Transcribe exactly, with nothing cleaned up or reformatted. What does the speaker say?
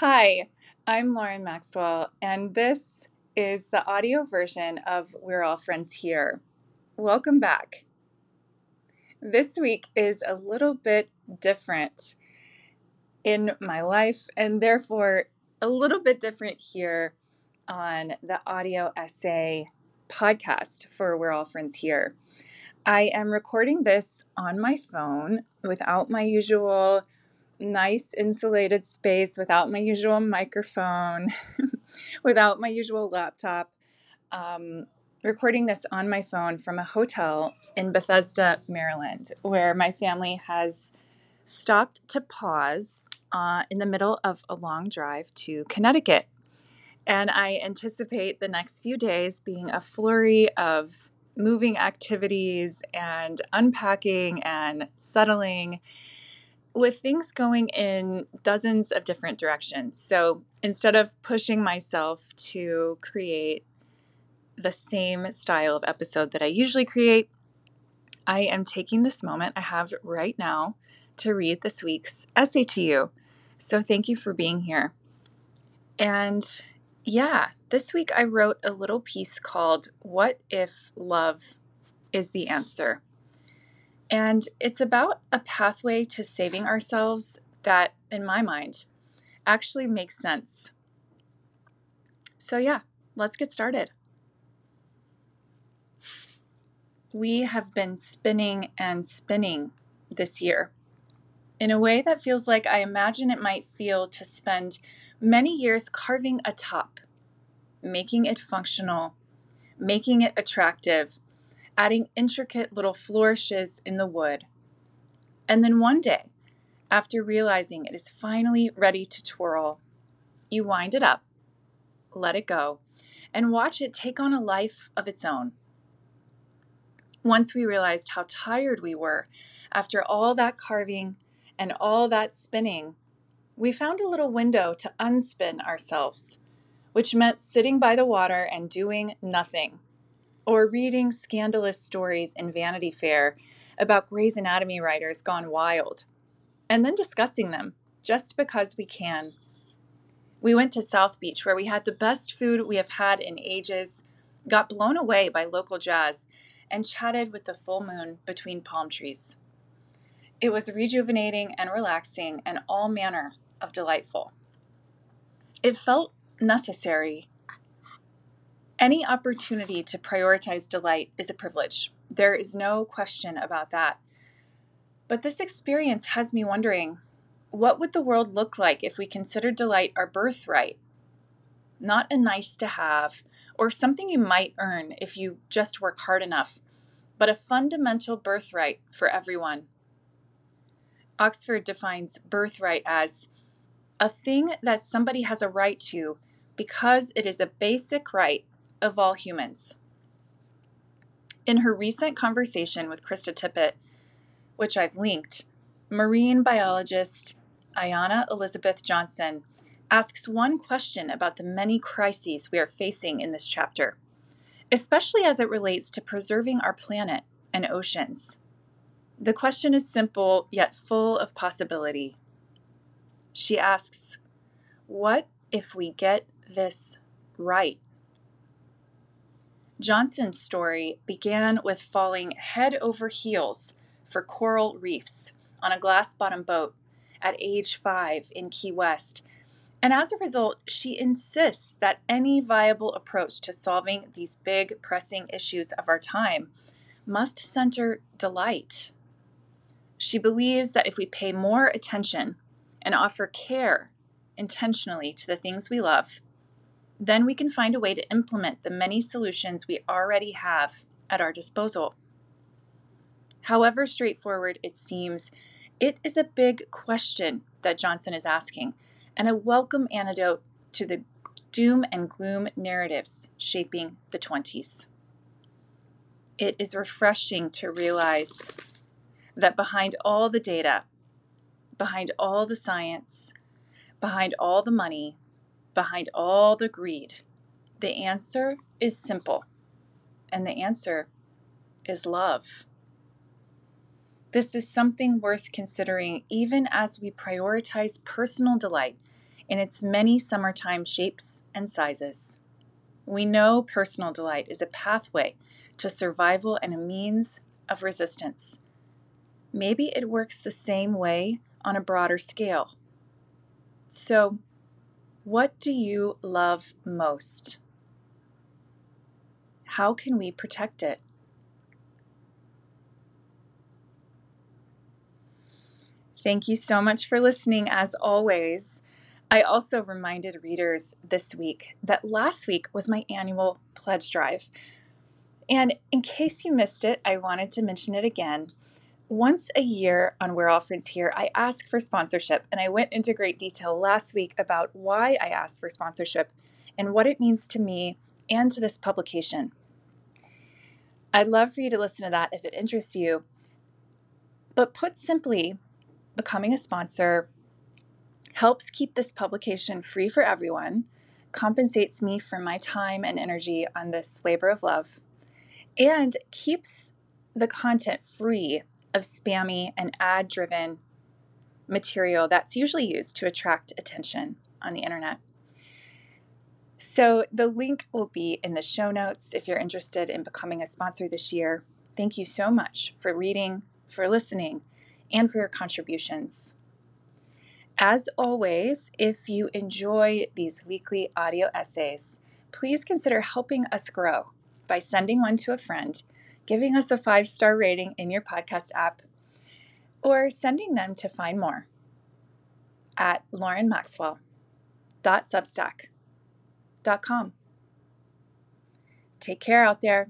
Hi, I'm Lauren Maxwell, and this is the audio version of We're All Friends Here. Welcome back. This week is a little bit different in my life, and therefore a little bit different here on the audio essay podcast for We're All Friends Here. I am recording this on my phone without my usual nice insulated space, without my usual microphone, without my usual laptop, um, recording this on my phone from a hotel in Bethesda, Maryland, where my family has stopped to pause uh, in the middle of a long drive to Connecticut. And I anticipate the next few days being a flurry of moving activities and unpacking and settling, with things going in dozens of different directions. So instead of pushing myself to create the same style of episode that I usually create, I am taking this moment I have right now to read this week's essay to you. So thank you for being here. And yeah, this week I wrote a little piece called What If Love Is the Answer? And it's about a pathway to saving ourselves that, in my mind, actually makes sense. So yeah, let's get started. We have been spinning and spinning this year in a way that feels like I imagine it might feel to spend many years carving a top, making it functional, making it attractive, adding intricate little flourishes in the wood. And then one day, after realizing it is finally ready to twirl, you wind it up, let it go, and watch it take on a life of its own. Once we realized how tired we were after all that carving and all that spinning, we found a little window to unspin ourselves, which meant sitting by the water and doing nothing, or reading scandalous stories in Vanity Fair about Grey's Anatomy writers gone wild, and then discussing them just because we can. We went to South Beach, where we had the best food we have had in ages, got blown away by local jazz, and chatted with the full moon between palm trees. It was rejuvenating and relaxing and all manner of delightful. It felt necessary. Any opportunity to prioritize delight is a privilege. There is no question about that. But this experience has me wondering, what would the world look like if we considered delight our birthright? Not a nice to have, or something you might earn if you just work hard enough, but a fundamental birthright for everyone. Oxford defines birthright as a thing that somebody has a right to because it is a basic right of all humans. In her recent conversation with Krista Tippett, which I've linked, marine biologist Ayana Elizabeth Johnson asks one question about the many crises we are facing in this chapter, especially as it relates to preserving our planet and oceans. The question is simple yet full of possibility. She asks, what if we get this right? Johnson's story began with falling head over heels for coral reefs on a glass-bottomed boat at age five in Key West, and as a result, she insists that any viable approach to solving these big, pressing issues of our time must center delight. She believes that if we pay more attention and offer care intentionally to the things we love, then we can find a way to implement the many solutions we already have at our disposal. However straightforward it seems, it is a big question that Johnson is asking, and a welcome antidote to the doom and gloom narratives shaping the twenties. It is refreshing to realize that behind all the data, behind all the science, behind all the money, behind all the greed, the answer is simple, and the answer is love. This is something worth considering even as we prioritize personal delight in its many summertime shapes and sizes. We know personal delight is a pathway to survival and a means of resistance. Maybe it works the same way on a broader scale. So, what do you love most? How can we protect it? Thank you so much for listening, as always. I also reminded readers this week that last week was my annual pledge drive. And in case you missed it, I wanted to mention it again. Once a year on We're All Friends Here, I ask for sponsorship, and I went into great detail last week about why I asked for sponsorship and what it means to me and to this publication. I'd love for you to listen to that if it interests you. But put simply, becoming a sponsor helps keep this publication free for everyone, compensates me for my time and energy on this labor of love, and keeps the content free of spammy and ad-driven material that's usually used to attract attention on the internet. So the link will be in the show notes if you're interested in becoming a sponsor this year. Thank you so much for reading, for listening, and for your contributions. As always, if you enjoy these weekly audio essays, please consider helping us grow by sending one to a friend, giving us a five-star rating in your podcast app, or sending them to Find More at lauren maxwell dot substack dot com. Take care out there.